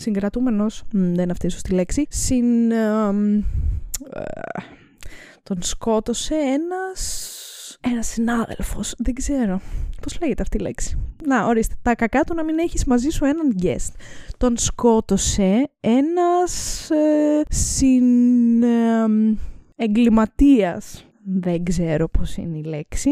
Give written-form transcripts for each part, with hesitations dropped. συγκρατούμενος, δεν είναι αυτή η σωστή λέξη, τον σκότωσε ένας συνάδελφος, δεν ξέρω πώς λέγεται αυτή η λέξη. Να, ορίστε, τα κακά του να μην έχεις μαζί σου έναν guest. Τον σκότωσε ένας εγκληματίας, δεν ξέρω πώς είναι η λέξη.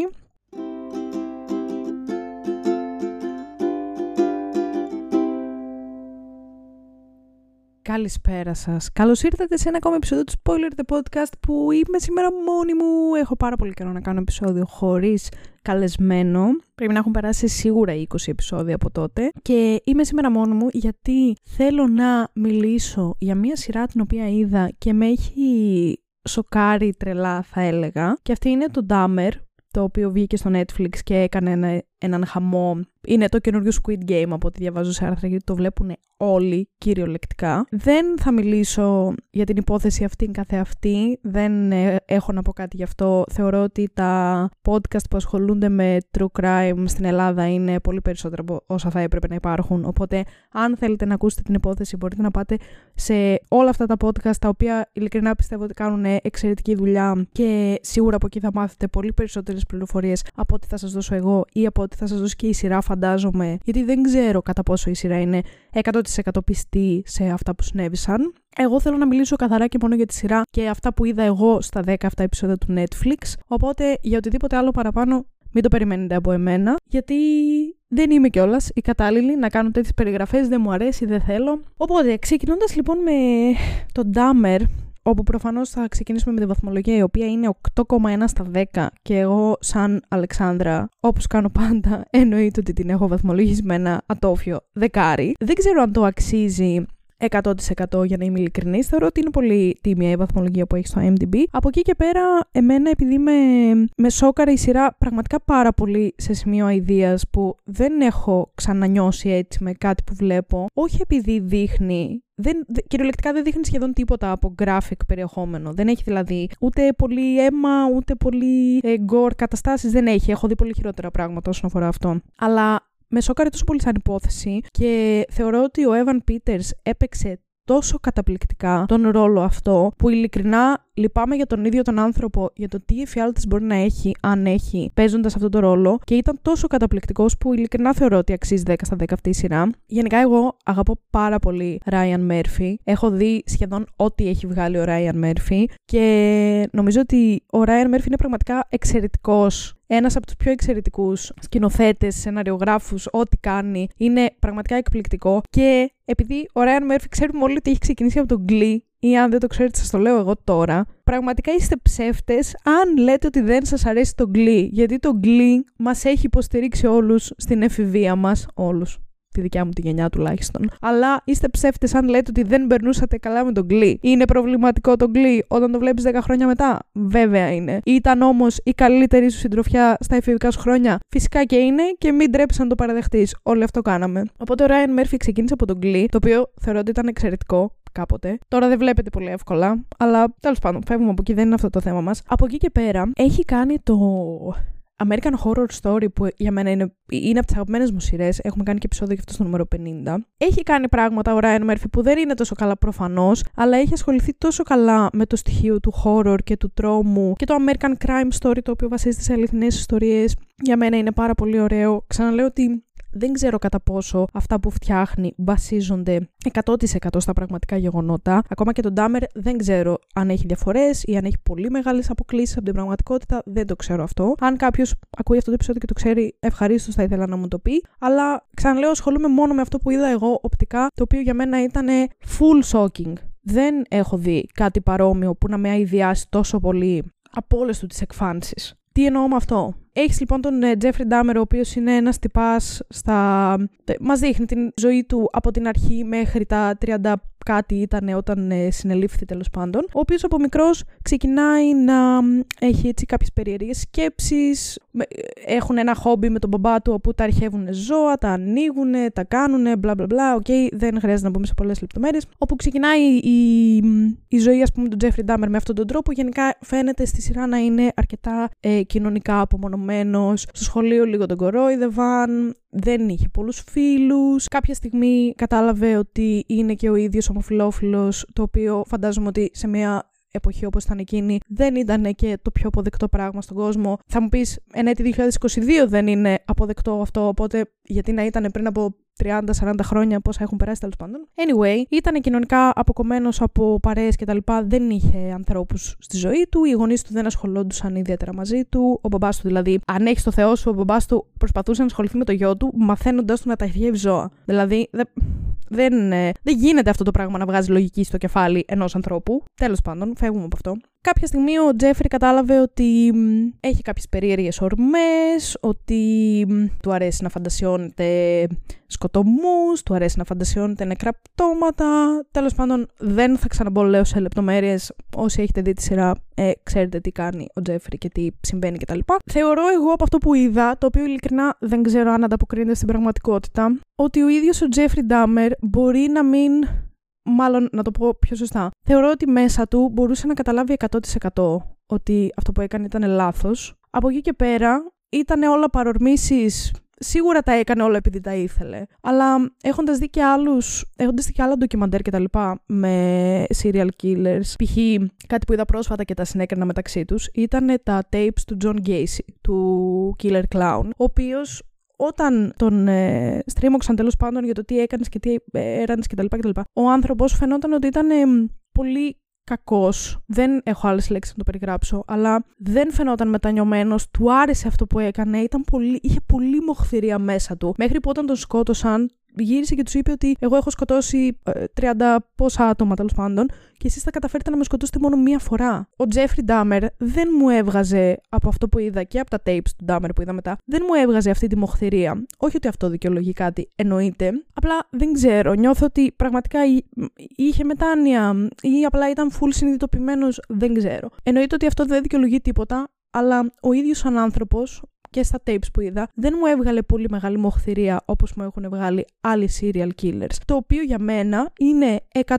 Καλησπέρα σας. Καλώς ήρθατε σε ένα ακόμα επεισόδιο του Spoiler The Podcast, που είμαι σήμερα μόνη μου. Έχω πάρα πολύ καιρό να κάνω επεισόδιο χωρίς καλεσμένο. Πρέπει να έχουν περάσει σίγουρα 20 επεισόδια από τότε. Και είμαι σήμερα μόνη μου γιατί θέλω να μιλήσω για μια σειρά την οποία είδα και με έχει σοκάρει τρελά, θα έλεγα. Και αυτή είναι το Dahmer, το οποίο βγήκε στο Netflix και έκανε έναν χαμό. Είναι το καινούριο Squid Game, από ό,τι διαβάζω σε άρθρα, γιατί το βλέπουν όλοι κυριολεκτικά. Δεν θα μιλήσω για την υπόθεση αυτήν καθεαυτή, δεν έχω να πω κάτι γι' αυτό. Θεωρώ ότι τα podcast που ασχολούνται με true crime στην Ελλάδα είναι πολύ περισσότερα από όσα θα έπρεπε να υπάρχουν. Οπότε, αν θέλετε να ακούσετε την υπόθεση, μπορείτε να πάτε σε όλα αυτά τα podcast, τα οποία ειλικρινά πιστεύω ότι κάνουν εξαιρετική δουλειά και σίγουρα από εκεί θα μάθετε πολύ περισσότερες πληροφορίες από ό,τι θα σας δώσω εγώ ή από ό,τι θα σας δώσει και η σειρά, φαντάζομαι, γιατί δεν ξέρω κατά πόσο η σειρά είναι 100% πιστή σε αυτά που συνέβησαν. Εγώ θέλω να μιλήσω καθαρά και μόνο για τη σειρά και αυτά που είδα εγώ στα 10 αυτά επεισόδια του Netflix, οπότε για οτιδήποτε άλλο παραπάνω μην το περιμένετε από εμένα, γιατί δεν είμαι κιόλας η κατάλληλη να κάνω τέτοιες περιγραφές, δεν μου αρέσει, δεν θέλω. Οπότε, ξεκινώντας λοιπόν με τον Dahmer, όπου προφανώς θα ξεκινήσουμε με τη βαθμολογία, η οποία είναι 8,1 στα 10 και εγώ σαν Αλεξάνδρα, όπως κάνω πάντα, εννοείται ότι την έχω βαθμολογήσει με ένα ατόφιο δεκάρι. Δεν ξέρω αν το αξίζει 100%, για να είμαι ειλικρινής. Θεωρώ ότι είναι πολύ τίμια η βαθμολογία που έχει στο IMDb. Από εκεί και πέρα, εμένα, επειδή με σόκαρε η σειρά πραγματικά πάρα πολύ σε σημείο αηδίας που δεν έχω ξανανιώσει έτσι με κάτι που βλέπω, όχι επειδή δείχνει. Κυριολεκτικά δεν δείχνει σχεδόν τίποτα από graphic περιεχόμενο. Δεν έχει δηλαδή ούτε πολύ αίμα, ούτε πολύ gore καταστάσεις. Δεν έχει. Έχω δει πολύ χειρότερα πράγματα όσον αφορά αυτό. Αλλά με σόκαρε τόσο πολύ σαν υπόθεση και θεωρώ ότι ο Evan Peters έπαιξε τόσο καταπληκτικά τον ρόλο αυτό, που ειλικρινά λυπάμαι για τον ίδιο τον άνθρωπο, για το τι εφιάλτης μπορεί να έχει, αν έχει, παίζοντας αυτό τον ρόλο, και ήταν τόσο καταπληκτικός που ειλικρινά θεωρώ ότι αξίζει 10 στα 10 αυτή η σειρά. Γενικά εγώ αγαπώ πάρα πολύ Ryan Murphy, έχω δει σχεδόν ό,τι έχει βγάλει ο Ryan Murphy και νομίζω ότι ο Ryan Murphy είναι πραγματικά εξαιρετικός. Ένας από τους πιο εξαιρετικούς σκηνοθέτες, σεναριογράφους, ό,τι κάνει είναι πραγματικά εκπληκτικό. Και επειδή ο Ryan Murphy ξέρουμε όλοι ότι έχει ξεκινήσει από τον Glee, ή αν δεν το ξέρετε σας το λέω εγώ τώρα, πραγματικά είστε ψεύτες αν λέτε ότι δεν σας αρέσει το Glee, γιατί το Glee μας έχει υποστηρίξει όλους στην εφηβεία μας, όλους, τη δικιά μου τη γενιά τουλάχιστον. Αλλά είστε ψεύτες αν λέτε ότι δεν περνούσατε καλά με τον Glee. Είναι προβληματικό το Glee όταν το βλέπεις 10 χρόνια μετά? Βέβαια είναι. Ήταν όμως η καλύτερη σου συντροφιά στα εφηβικά σου χρόνια? Φυσικά και είναι, και μην τρέπεις να το παραδεχτείς. Όλοι αυτό κάναμε. Οπότε ο Ryan Murphy ξεκίνησε από τον Glee, το οποίο θεωρώ ότι ήταν εξαιρετικό κάποτε. Τώρα δεν βλέπετε πολύ εύκολα, αλλά τέλος πάντων, φεύγουμε από εκεί, δεν είναι αυτό το θέμα μας. Από εκεί και πέρα έχει κάνει το American Horror Story, που για μένα είναι από τις αγαπημένες μου σειρές. Έχουμε κάνει και επεισόδιο γι' αυτό στο νούμερο 50. Έχει κάνει πράγματα ο Ryan Murphy που δεν είναι τόσο καλά προφανώς, αλλά έχει ασχοληθεί τόσο καλά με το στοιχείο του horror και του τρόμου και το American Crime Story, το οποίο βασίζεται σε αληθινές ιστορίες. Για μένα είναι πάρα πολύ ωραίο. Ξαναλέω ότι δεν ξέρω κατά πόσο αυτά που φτιάχνει βασίζονται 100% στα πραγματικά γεγονότα. Ακόμα και τον Dahmer δεν ξέρω αν έχει διαφορές ή αν έχει πολύ μεγάλες αποκλίσεις από την πραγματικότητα. Δεν το ξέρω αυτό. Αν κάποιος ακούει αυτό το επεισόδιο και το ξέρει, ευχαρίστως θα ήθελα να μου το πει. Αλλά ξαναλέω, ασχολούμαι μόνο με αυτό που είδα εγώ οπτικά, το οποίο για μένα ήταν full shocking. Δεν έχω δει κάτι παρόμοιο που να με αηδιάσει τόσο πολύ από όλες του τις εκφάνσεις. Τι εννοώ με αυτό? Έχεις λοιπόν τον Jeffrey Dahmer, ο οποίος είναι ένας τυπάς. Μας δείχνει την ζωή του από την αρχή μέχρι τα 30 κάτι ήταν όταν συνελήφθη τέλος πάντων, ο οποίος από μικρός ξεκινάει να έχει έτσι κάποιες περιεργές σκέψεις, έχουν ένα χόμπι με τον μπαμπά του όπου τα αρχεύουν ζώα, τα ανοίγουν, τα κάνουν, μπλα μπλα μπλα, okay, δεν χρειάζεται να μπούμε σε πολλές λεπτομέρειες, όπου ξεκινάει η ζωή ας πούμε του Τζέφρι Ντάμερ με αυτόν τον τρόπο. Γενικά φαίνεται στη σειρά να είναι αρκετά κοινωνικά απομονωμένος, στο σχολείο λίγο τον κορόιδευαν, δεν είχε πολλούς φίλους. Κάποια στιγμή κατάλαβε ότι είναι και ο ίδιος ομοφυλόφιλος, το οποίο φαντάζομαι ότι σε μια εποχή όπως ήταν εκείνη δεν ήταν και το πιο αποδεκτό πράγμα στον κόσμο. Θα μου πεις, εν έτη 2022 δεν είναι αποδεκτό αυτό, οπότε γιατί να ήταν πριν από 30-40 χρόνια, πόσα έχουν περάσει τέλος πάντων. Anyway, ήταν κοινωνικά αποκομμένος από παρέες κτλ. Δεν είχε ανθρώπους στη ζωή του. Οι γονείς του δεν ασχολόντουσαν ιδιαίτερα μαζί του. Ο μπαμπάς του δηλαδή, αν έχει το Θεό σου, ο μπαμπάς του προσπαθούσε να ασχοληθεί με το γιο του, μαθαίνοντας του να τα αρχιεύει ζώα. Δηλαδή, δεν γίνεται αυτό το πράγμα να βγάζει λογική στο κεφάλι ενός ανθρώπου. Τέλος πάντων, φεύγουμε από αυτό. Κάποια στιγμή ο Τζέφρι κατάλαβε ότι έχει κάποιες περίεργες ορμές, ότι του αρέσει να φαντασιώνεται σκοτωμούς, του αρέσει να φαντασιώνεται νεκρά πτώματα. Τέλος πάντων, δεν θα ξαναμπώ λέω σε λεπτομέρειες. Όσοι έχετε δει τη σειρά, ξέρετε τι κάνει ο Τζέφρι και τι συμβαίνει κτλ. Θεωρώ εγώ από αυτό που είδα, το οποίο ειλικρινά δεν ξέρω αν ανταποκρίνεται στην πραγματικότητα, ότι ο ίδιος ο Τζέφρι Ντάμερ μπορεί να μην... Μάλλον να το πω πιο σωστά. Θεωρώ ότι μέσα του μπορούσε να καταλάβει 100% ότι αυτό που έκανε ήταν λάθος. Από εκεί και πέρα ήταν όλα παρορμήσεις. Σίγουρα τα έκανε όλα επειδή τα ήθελε. Αλλά έχοντας δει και άλλα ντοκιμαντέρ και τα λοιπά με serial killers, π.χ. κάτι που είδα πρόσφατα και τα συνέκρινα μεταξύ τους, ήταν τα tapes του John Gacy, του Killer Clown, ο οποίος... Όταν τον στρίμωξαν τέλος πάντων για το τι έκανες και τι έρανες κτλ. Ο άνθρωπος φαινόταν ότι ήταν πολύ κακός. Δεν έχω άλλες λέξεις να το περιγράψω, αλλά δεν φαινόταν μετανιωμένος. Του άρεσε αυτό που έκανε. Είχε πολύ μοχθηρία μέσα του. Μέχρι που όταν τον σκότωσαν, γύρισε και τους είπε ότι εγώ έχω σκοτώσει 30 πόσα άτομα τέλος πάντων και εσείς θα καταφέρετε να με σκοτώσετε μόνο μία φορά. Ο Τζέφρι Ντάμερ δεν μου έβγαζε από αυτό που είδα και από τα tapes του Ντάμερ που είδα μετά, δεν μου έβγαζε αυτή τη μοχθηρία. Όχι ότι αυτό δικαιολογεί κάτι, εννοείται. Απλά δεν ξέρω. Νιώθω ότι πραγματικά είχε μετάνοια ή απλά ήταν full συνειδητοποιημένος. Δεν ξέρω. Εννοείται ότι αυτό δεν δικαιολογεί τίποτα, αλλά ο ίδιος σαν άνθρωπος. Και στα tapes που είδα, δεν μου έβγαλε πολύ μεγάλη μοχθηρία όπως μου έχουν βγάλει άλλοι serial killers. Το οποίο για μένα είναι 100%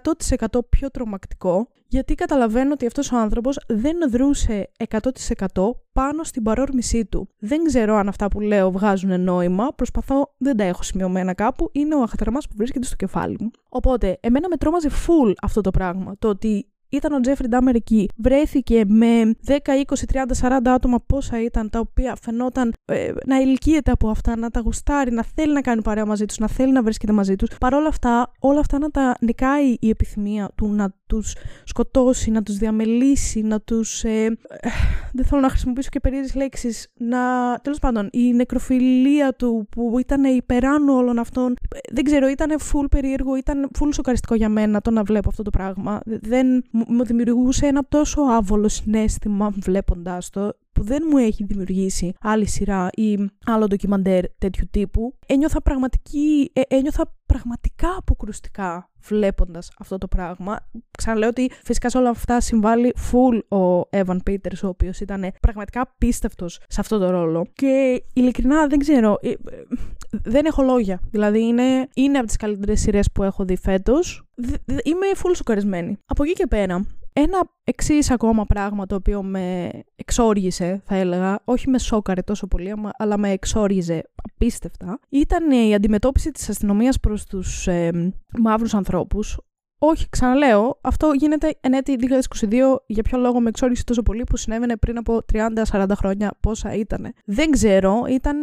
πιο τρομακτικό, γιατί καταλαβαίνω ότι αυτός ο άνθρωπος δεν δρούσε 100% πάνω στην παρόρμησή του. Δεν ξέρω αν αυτά που λέω βγάζουν νόημα, προσπαθώ, δεν τα έχω σημειωμένα κάπου, είναι ο αχταρμάς που βρίσκεται στο κεφάλι μου. Οπότε, εμένα με τρόμαζε full αυτό το πράγμα, το ότι... Ήταν ο Τζέφρι Ντάμερ εκεί. Βρέθηκε με 10, 20, 30, 40 άτομα πόσα ήταν, τα οποία φαινόταν να ηλικίεται από αυτά, να τα γουστάρει, να θέλει να κάνει παρέα μαζί τους, να θέλει να βρίσκεται μαζί τους. Παρ' όλα αυτά, να τα νικάει η επιθυμία του να τους σκοτώσει, να τους διαμελήσει, να τους... δεν θέλω να χρησιμοποιήσω και περίεργες λέξεις. Τέλος πάντων, η νεκροφιλία του που ήταν υπεράνω όλων αυτών. Δεν ξέρω, ήταν full περίεργο, ήταν full σοκαριστικό για μένα το να βλέπω αυτό το πράγμα. Δεν... Μου δημιουργούσε ένα τόσο άβολο συναίσθημα βλέποντάς το, που δεν μου έχει δημιουργήσει άλλη σειρά ή άλλο ντοκιμαντέρ τέτοιου τύπου. Ένιωθα πραγματικά αποκρουστικά βλέποντας αυτό το πράγμα. Ξαναλέω ότι φυσικά σε όλα αυτά συμβάλλει full ο Evan Peters, ο οποίος ήταν πραγματικά απίστευτος σε αυτό το ρόλο. Και ειλικρινά δεν ξέρω, δεν έχω λόγια. Δηλαδή είναι από τις καλύτερες σειρές που έχω δει φέτος. Είμαι full σοκαρισμένη. Από εκεί και πέρα... Ένα εξής ακόμα πράγμα το οποίο με εξόργησε, θα έλεγα, όχι με σόκαρε τόσο πολύ, αλλά με εξόργιζε απίστευτα, ήταν η αντιμετώπιση της αστυνομίας προς τους μαύρους ανθρώπους. Όχι, ξαναλέω, αυτό γίνεται εν έτη 2022, για ποιο λόγο με εξόριξε τόσο πολύ που συνέβαινε πριν από 30-40 χρόνια, πόσα ήτανε. Δεν ξέρω, ήταν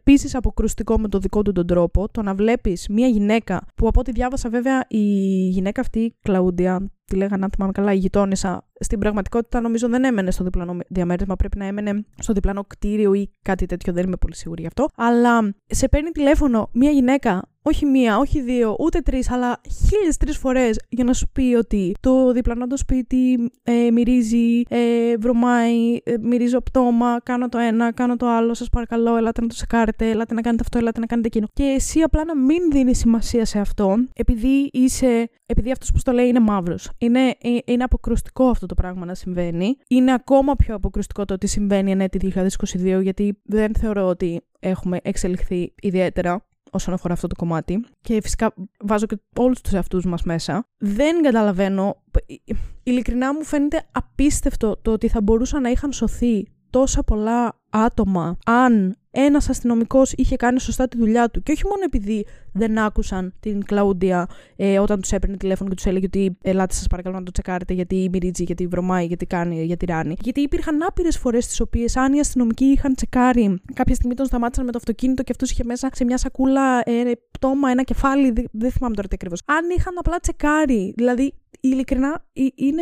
επίσης αποκρουστικό με το δικό του τον τρόπο, το να βλέπεις μια γυναίκα που από ό,τι διάβασα βέβαια η γυναίκα αυτή, η Κλαούντια, τη λέγανε αν θυμάμαι καλά, η γειτόνισσα, στην πραγματικότητα νομίζω δεν έμενε στο διπλανό διαμέρισμα, πρέπει να έμενε στο διπλανό κτίριο ή κάτι τέτοιο, δεν είμαι πολύ σίγουρη γι' αυτό. Αλλά σε παίρνει τηλέφωνο μια γυναίκα, όχι μία, όχι δύο, ούτε τρεις, αλλά 1.003 φορές για να σου πει ότι το διπλανό το σπίτι μυρίζει, βρωμάει, μυρίζω πτώμα, κάνω το ένα, κάνω το άλλο, σας παρακαλώ, ελάτε να το σεκάρετε. φύγατε, ελάτε να κάνετε αυτό, ελάτε να κάνετε εκείνο. Και εσύ απλά να μην δίνεις σημασία σε αυτό, επειδή αυτός που το λέει είναι μαύρος. Είναι αποκρουστικό αυτό το πράγμα να συμβαίνει. Είναι ακόμα πιο αποκρουστικό το ότι συμβαίνει εν έτη 2022, γιατί δεν θεωρώ ότι έχουμε εξελιχθεί ιδιαίτερα όσον αφορά αυτό το κομμάτι. Και φυσικά βάζω και όλους τους εαυτούς μας μέσα. Δεν καταλαβαίνω. Ειλικρινά μου φαίνεται απίστευτο το ότι θα μπορούσαν να είχαν σωθεί τόσα πολλά άτομα αν ένας αστυνομικός είχε κάνει σωστά τη δουλειά του. Και όχι μόνο επειδή δεν άκουσαν την Κλαούντια όταν τους έπαιρνε τηλέφωνο και τους έλεγε ότι ελάτε σας παρακαλώ να το τσεκάρετε γιατί μυρίζει, γιατί βρωμάει, γιατί κάνει, γιατί ράνει. Γιατί υπήρχαν άπειρες φορές τις οποίες αν οι αστυνομικοί είχαν τσεκάρει, κάποια στιγμή τον σταμάτησαν με το αυτοκίνητο και αυτός είχε μέσα σε μια σακούλα πτώμα, ένα κεφάλι, δεν θυμάμαι τώρα τι ακριβώς. Αν είχαν απλά τσεκάρει, δηλαδή. Ειλικρινά, είναι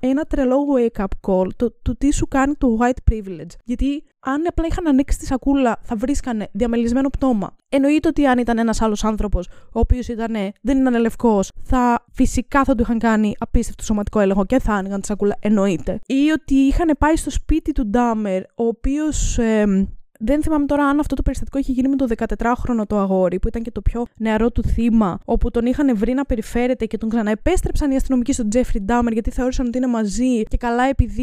ένα τρελό wake-up call το τι σου κάνει το white privilege. Γιατί αν απλά είχαν ανοίξει τη σακούλα, θα βρίσκανε διαμελισμένο πτώμα. Εννοείται ότι αν ήταν ένας άλλος άνθρωπος, ο οποίος δεν ήταν λευκός, φυσικά θα του είχαν κάνει απίστευτο σωματικό έλεγχο και θα άνοιγαν τη σακούλα. Εννοείται. Ή ότι είχαν πάει στο σπίτι του Ντάμερ, ο οποίος. Δεν θυμάμαι τώρα αν αυτό το περιστατικό είχε γίνει με το 14χρονο το αγόρι, που ήταν και το πιο νεαρό του θύμα, όπου τον είχαν βρει να περιφέρεται και τον ξαναεπέστρεψαν οι αστυνομικοί στον Τζέφρι Ντάμερ γιατί θεώρησαν ότι είναι μαζί. Και καλά, επειδή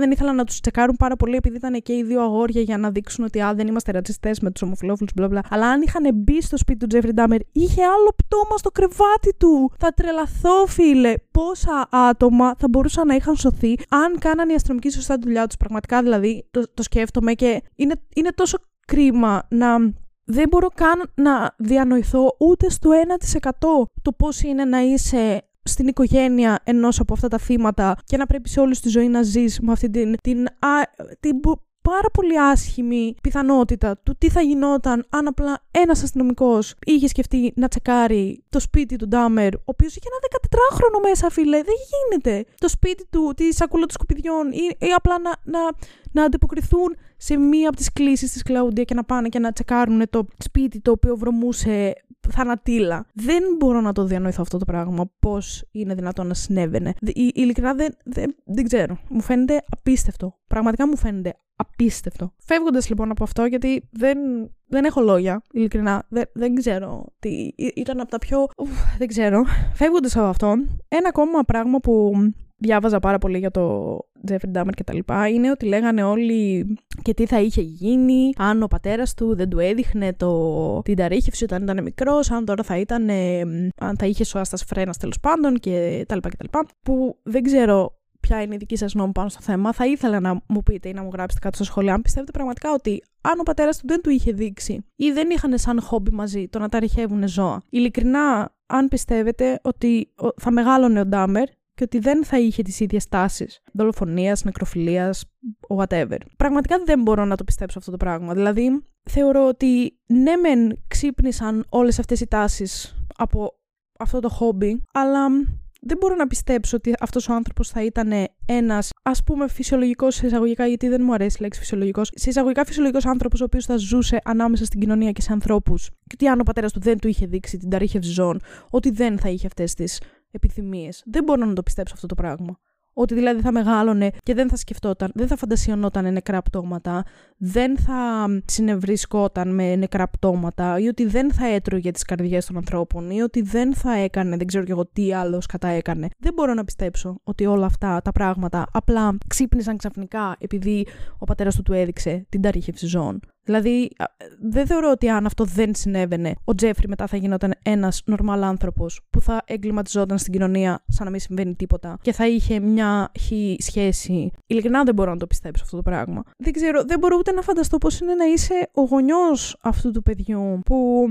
δεν ήθελαν να τους τσεκάρουν πάρα πολύ, επειδή ήταν και οι δύο αγόρια για να δείξουν ότι δεν είμαστε ρατσιστές με τους ομοφυλόφιλους, μπλα μπλα. Αλλά αν είχαν μπει στο σπίτι του Τζέφρι Ντάμερ, είχε άλλο πτώμα στο κρεβάτι του. Θα τρελαθώ, φίλε. Πόσα άτομα θα μπορούσαν να είχαν σωθεί αν κάνανε οι αστυνομικοί σωστά τη δουλειά τους. Πραγματικά δηλαδή το σκέφτομαι και. Είναι τόσο κρίμα να δεν μπορώ καν να διανοηθώ ούτε στο 1% το πώς είναι να είσαι στην οικογένεια ενός από αυτά τα θύματα και να πρέπει σε όλη τη ζωή να ζεις με αυτή την πάρα πολύ άσχημη πιθανότητα του τι θα γινόταν αν απλά ένας αστυνομικός είχε σκεφτεί να τσεκάρει το σπίτι του Ντάμερ, ο οποίος είχε ένα 14χρονο μέσα, φίλε. Δεν γίνεται. Το σπίτι του, τη σακούλα των σκουπιδιών ή απλά να ανταποκριθούν σε μία από τις κλήσεις της Κλαούντια και να πάνε και να τσεκάρουν το σπίτι το οποίο βρωμούσε θανατήλα. Δεν μπορώ να το διανοηθώ αυτό το πράγμα, πώς είναι δυνατόν να συνέβαινε. Ειλικρινά δεν ξέρω. Μου φαίνεται απίστευτο. Πραγματικά μου φαίνεται απίστευτο. Φεύγοντας λοιπόν από αυτό, γιατί δεν έχω λόγια, ειλικρινά. Δεν ξέρω τι. Ήταν από τα πιο. Δεν ξέρω. Φεύγοντας από αυτό, ένα ακόμα πράγμα που διάβαζα πάρα πολύ για το Τζέφρι Ντάμερ και τα λοιπά, είναι ότι λέγανε όλοι και τι θα είχε γίνει αν ο πατέρας του δεν του έδειχνε την ταρίχευση όταν ήταν μικρός, αν τώρα αν θα είχε σωάστας φρένας τέλος πάντων και τα λοιπά και τα λοιπά, που δεν ξέρω ποια είναι η δική σας γνώμη πάνω στο θέμα. Θα ήθελα να μου πείτε ή να μου γράψετε κάτω στα σχόλια αν πιστεύετε πραγματικά ότι αν ο πατέρας του δεν του είχε δείξει ή δεν είχαν σαν χόμπι μαζί το να ταριχεύουν ζώα, ειλικρινά αν πιστεύετε ότι θα μεγάλωνε ο Ντάμερ και ότι δεν θα είχε τις ίδιες τάσεις δολοφονίας, νεκροφιλίας, whatever. Πραγματικά δεν μπορώ να το πιστέψω αυτό το πράγμα. Δηλαδή, θεωρώ ότι ναι μεν ξύπνησαν όλες αυτές οι τάσεις από αυτό το χόμπι, αλλά δεν μπορώ να πιστέψω ότι αυτός ο άνθρωπος θα ήταν ένας, ας πούμε, φυσιολογικός σε εισαγωγικά, γιατί δεν μου αρέσει η λέξη φυσιολογικός, σε εισαγωγικά φυσιολογικός άνθρωπος, ο οποίος θα ζούσε ανάμεσα στην κοινωνία και σε ανθρώπους. Και ότι αν ο πατέρας του δεν του είχε δείξει την ταρίχευση ζώων, ότι δεν θα είχε αυτές τις επιθυμίες. Δεν μπορώ να το πιστέψω αυτό το πράγμα. Ότι δηλαδή θα μεγάλωνε και δεν θα σκεφτόταν, δεν θα φαντασιωνόταν νεκρά πτώματα, δεν θα συνευρισκόταν με νεκρά πτώματα, ή ότι δεν θα έτρωγε τις καρδιές των ανθρώπων, ή ότι δεν θα έκανε, δεν ξέρω κι εγώ τι άλλο κατά έκανε. Δεν μπορώ να πιστέψω ότι όλα αυτά τα πράγματα απλά ξύπνησαν ξαφνικά επειδή ο πατέρας του έδειξε την ταρίχευση ζώων. Δηλαδή, δεν θεωρώ ότι αν αυτό δεν συνέβαινε, ο Τζέφρι μετά θα γινόταν ένας normal άνθρωπος που θα εγκληματιζόταν στην κοινωνία σαν να μην συμβαίνει τίποτα και θα είχε μια σχέση. Ειλικρινά δεν μπορώ να το πιστέψω αυτό το πράγμα. Δεν ξέρω, δεν μπορώ ούτε να φανταστώ πώς είναι να είσαι ο γονιός αυτού του παιδιού που.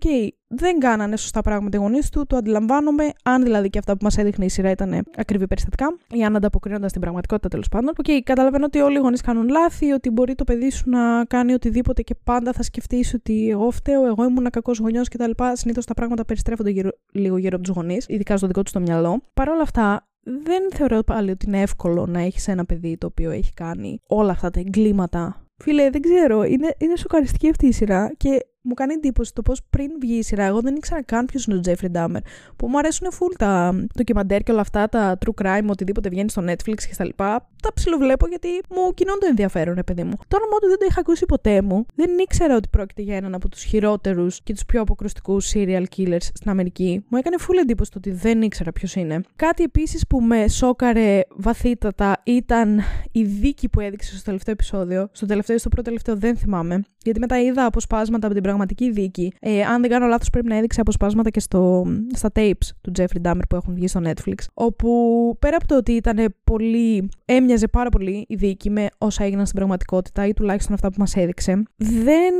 Okay, δεν κάνανε σωστά πράγματα οι γονείς του, το αντιλαμβάνομαι. Αν δηλαδή και αυτά που μας έδειχνε η σειρά ήταν ακριβή περιστατικά, ή αν ανταποκρίνονταν στην πραγματικότητα τέλος πάντων. Okay, καταλαβαίνω ότι όλοι οι γονείς κάνουν λάθη, ότι μπορεί το παιδί σου να κάνει οτιδήποτε και πάντα θα σκεφτείς ότι εγώ φταίω, εγώ ήμουν κακός γονιός κτλ. Συνήθως τα πράγματα περιστρέφονται λίγο γύρω από τους γονείς, ειδικά στο δικό τους το μυαλό. Παρ' όλα αυτά, δεν θεωρώ πάλι ότι είναι εύκολο να έχεις ένα παιδί το οποίο έχει κάνει όλα αυτά τα εγκλήματα. Φίλε, δεν ξέρω, είναι σοκαριστική αυτή η σειρά και μου κάνει εντύπωση το πώς πριν βγει η σειρά, εγώ δεν ήξερα καν ποιος είναι ο Τζέφρι Ντάμερ. Που μου αρέσουν full τα ντοκιμαντέρ και όλα αυτά, τα true crime, οτιδήποτε βγαίνει στο Netflix και στα λοιπά. Τα ψιλοβλέπω γιατί μου κινώνει το ενδιαφέρον, παιδί μου. Το όνομα του δεν το είχα ακούσει ποτέ μου. Δεν ήξερα ότι πρόκειται για έναν από τους χειρότερους και τους πιο αποκρουστικούς serial killers στην Αμερική. Μου έκανε full εντύπωση το ότι δεν ήξερα ποιος είναι. Κάτι επίσης που με σόκαρε βαθύτατα ήταν η δίκη που έδειξε στο τελευταίο επεισόδιο. Στο τελευταίο ή στο πρώτο τελευταίο δεν θυμάμαι. Γιατί μετά είδα αποσπάσματα από την πραγματική δίκη. Αν δεν κάνω λάθος, πρέπει να έδειξε αποσπάσματα και στα tapes του Jeffrey Dahmer που έχουν βγει στο Netflix. Όπου πέρα από το ότι ήταν πολύ. Έμοιαζε πάρα πολύ η δίκη με όσα έγιναν στην πραγματικότητα ή τουλάχιστον αυτά που μας έδειξε. Δεν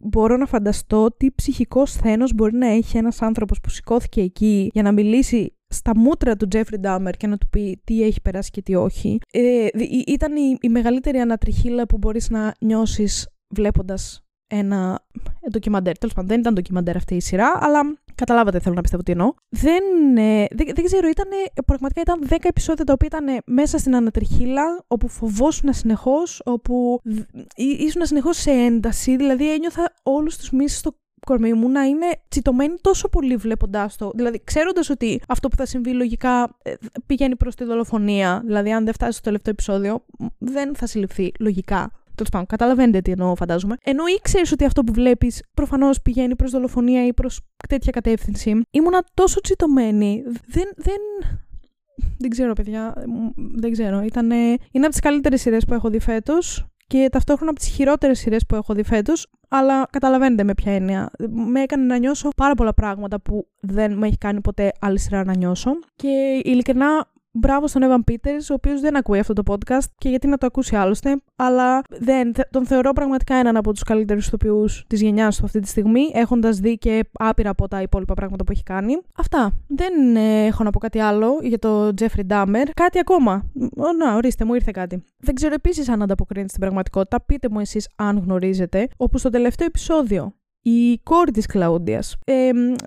μπορώ να φανταστώ τι ψυχικό σθένος μπορεί να έχει ένας άνθρωπος που σηκώθηκε εκεί για να μιλήσει στα μούτρα του Jeffrey Dahmer και να του πει τι έχει περάσει και τι όχι. Ήταν η μεγαλύτερη ανατριχύλα που μπορείς να νιώσεις βλέποντας ένα ντοκιμαντέρ. Τέλος πάντων, δεν ήταν ντοκιμαντέρ αυτή η σειρά, αλλά καταλάβατε, θέλω να πιστεύω τι εννοώ. Δεν ξέρω, πραγματικά ήταν 10 επεισόδια τα οποία ήταν μέσα στην ανατριχύλα, όπου φοβόσουν συνεχώς, όπου ήσουν συνεχώς σε ένταση, δηλαδή ένιωθα όλους τους μύσεις στο κορμί μου να είναι τσιτωμένη τόσο πολύ βλέποντάς το. Δηλαδή, ξέροντας ότι αυτό που θα συμβεί λογικά πηγαίνει προς τη δολοφονία, δηλαδή, αν δεν φτάσει στο τελευταίο επεισόδιο, δεν θα συλληφθεί λογικά. Τέλος πάντων, καταλαβαίνετε τι εννοώ, φαντάζομαι. Ενώ ήξερες ότι αυτό που βλέπεις προφανώς πηγαίνει προς δολοφονία ή προς τέτοια κατεύθυνση. Ήμουνα τόσο τσιτωμένη. Δεν ξέρω, παιδιά. Δεν ξέρω. Είναι από τις καλύτερες σειρές που έχω δει φέτος. Και ταυτόχρονα από τις χειρότερες σειρές που έχω δει φέτος, αλλά καταλαβαίνετε με ποια έννοια. Με έκανε να νιώσω πάρα πολλά πράγματα που δεν με έχει κάνει ποτέ άλλη σειρά να νιώσω. Και ειλικρινά, μπράβο στον Evan Peters, ο οποίος δεν ακούει αυτό το podcast και γιατί να το ακούσει άλλωστε, αλλά τον θεωρώ πραγματικά έναν από τους καλύτερους ηθοποιούς της γενιάς του αυτή τη στιγμή, έχοντας δει και άπειρα από τα υπόλοιπα πράγματα που έχει κάνει. Αυτά. Δεν έχω να πω κάτι άλλο για το Jeffrey Dahmer. Κάτι ακόμα. Να, ορίστε, μου ήρθε κάτι. Δεν ξέρω επίσης αν ανταποκρίνεται στην πραγματικότητα. Πείτε μου εσείς αν γνωρίζετε, όπου στο τελευταίο επεισόδιο η κόρη της Κλαούντιας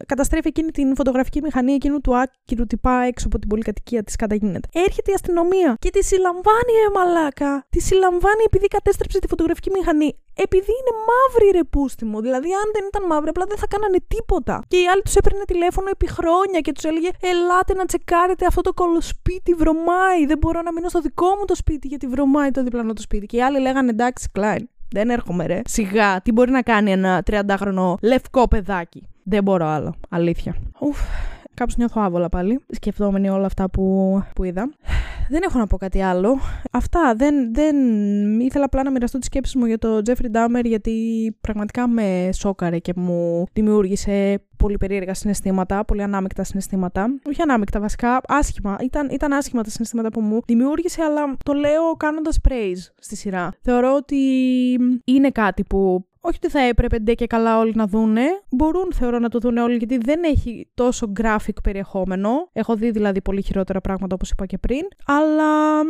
καταστρέφει εκείνη την φωτογραφική μηχανή εκείνου του άκυρου τυπά έξω από την πολυκατοικία της, καταγίνεται. Έρχεται η αστυνομία και τη συλλαμβάνει, ρε μαλάκα. Τη συλλαμβάνει επειδή κατέστρεψε τη φωτογραφική μηχανή. Επειδή είναι μαύρη, ρε πούστη μου. Δηλαδή, αν δεν ήταν μαύρη, απλά δεν θα κάνανε τίποτα. Και οι άλλοι τους έπαιρνε τηλέφωνο επί χρόνια και τους έλεγε: ελάτε να τσεκάρετε, αυτό το κολοσπίτι βρωμάει. Δεν μπορώ να μείνω στο δικό μου το σπίτι γιατί βρωμάει το διπλανό το σπίτι. Και οι άλλοι λέγανε: εντάξει, Κλάιν. Δεν έρχομαι, ρε. Σιγά, τι μπορεί να κάνει ένα 30χρονο λευκό παιδάκι. Δεν μπορώ άλλο. Αλήθεια. Κάπως νιώθω άβολα πάλι, σκεφτόμενοι όλα αυτά που είδα. Δεν έχω να πω κάτι άλλο. Αυτά. Δεν ήθελα απλά να μοιραστώ τις σκέψεις μου για το Jeffrey Dahmer, γιατί πραγματικά με σόκαρε και μου δημιούργησε πολύ περίεργα συναισθήματα, πολύ ανάμεικτα συναισθήματα. Όχι ανάμεικτα, βασικά άσχημα. Ήταν άσχημα τα συναισθήματα που μου δημιούργησε, αλλά το λέω κάνοντας praise στη σειρά. Θεωρώ ότι είναι κάτι που. Όχι ότι θα έπρεπε ντε και καλά όλοι να δούνε. Μπορούν, θεωρώ, να το δούνε όλοι, γιατί δεν έχει τόσο graphic περιεχόμενο. Έχω δει δηλαδή πολύ χειρότερα πράγματα, όπως είπα και πριν. Αλλά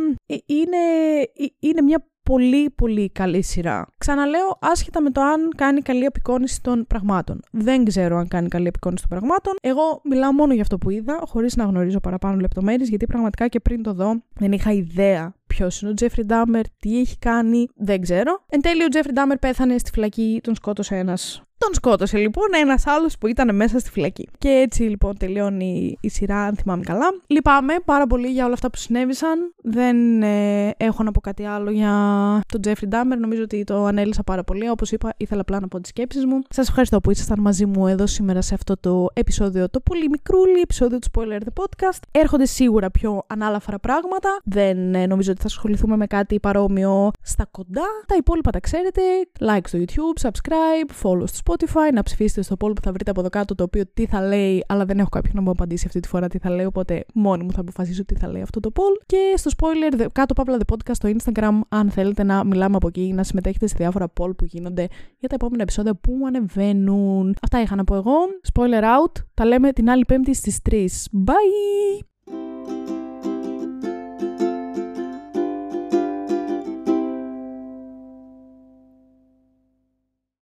είναι μια πολύ πολύ καλή σειρά. Ξαναλέω, άσχετα με το αν κάνει καλή απεικόνηση των πραγμάτων. Δεν ξέρω αν κάνει καλή απεικόνηση των πραγμάτων. Εγώ μιλάω μόνο για αυτό που είδα, χωρίς να γνωρίζω παραπάνω λεπτομέρειες, γιατί πραγματικά και πριν το δω δεν είχα ιδέα ποιος είναι ο Jeffrey Dahmer, τι έχει κάνει, δεν ξέρω. Εν τέλει, ο Jeffrey Dahmer πέθανε στη φυλακή, τον σκότωσε ένας. Τον σκότωσε λοιπόν ένας άλλος που ήταν μέσα στη φυλακή. Και έτσι λοιπόν τελειώνει η σειρά, αν θυμάμαι καλά. Λυπάμαι πάρα πολύ για όλα αυτά που συνέβησαν. Δεν έχω να πω κάτι άλλο για τον Jeffrey Dahmer. Νομίζω ότι το ανέλησα πάρα πολύ. Όπως είπα, ήθελα απλά να πω τις σκέψεις μου. Σας ευχαριστώ που ήσασταν μαζί μου εδώ σήμερα σε αυτό το επεισόδιο, το πολύ μικρούλι επεισόδιο του Spoiler The Podcast. Έρχονται σίγουρα πιο ανάλαφρα πράγματα. Δεν νομίζω ότι θα ασχοληθούμε με κάτι παρόμοιο στα κοντά. Τα υπόλοιπα τα ξέρετε. Like στο YouTube, subscribe, follow στο Spotify, να ψηφίσετε στο poll που θα βρείτε από εδώ κάτω, το οποίο τι θα λέει, αλλά δεν έχω κάποιον να μου απαντήσει αυτή τη φορά τι θα λέει, οπότε μόνη μου θα αποφασίσω τι θα λέει αυτό το poll. Και στο Spoiler κάτω παύλα The Podcast στο Instagram, αν θέλετε να μιλάμε από εκεί, να συμμετέχετε σε διάφορα poll που γίνονται για τα επόμενα επεισόδια που ανεβαίνουν. Αυτά είχα να πω εγώ. Spoiler out. Τα λέμε την άλλη Πέμπτη στις 3. Bye!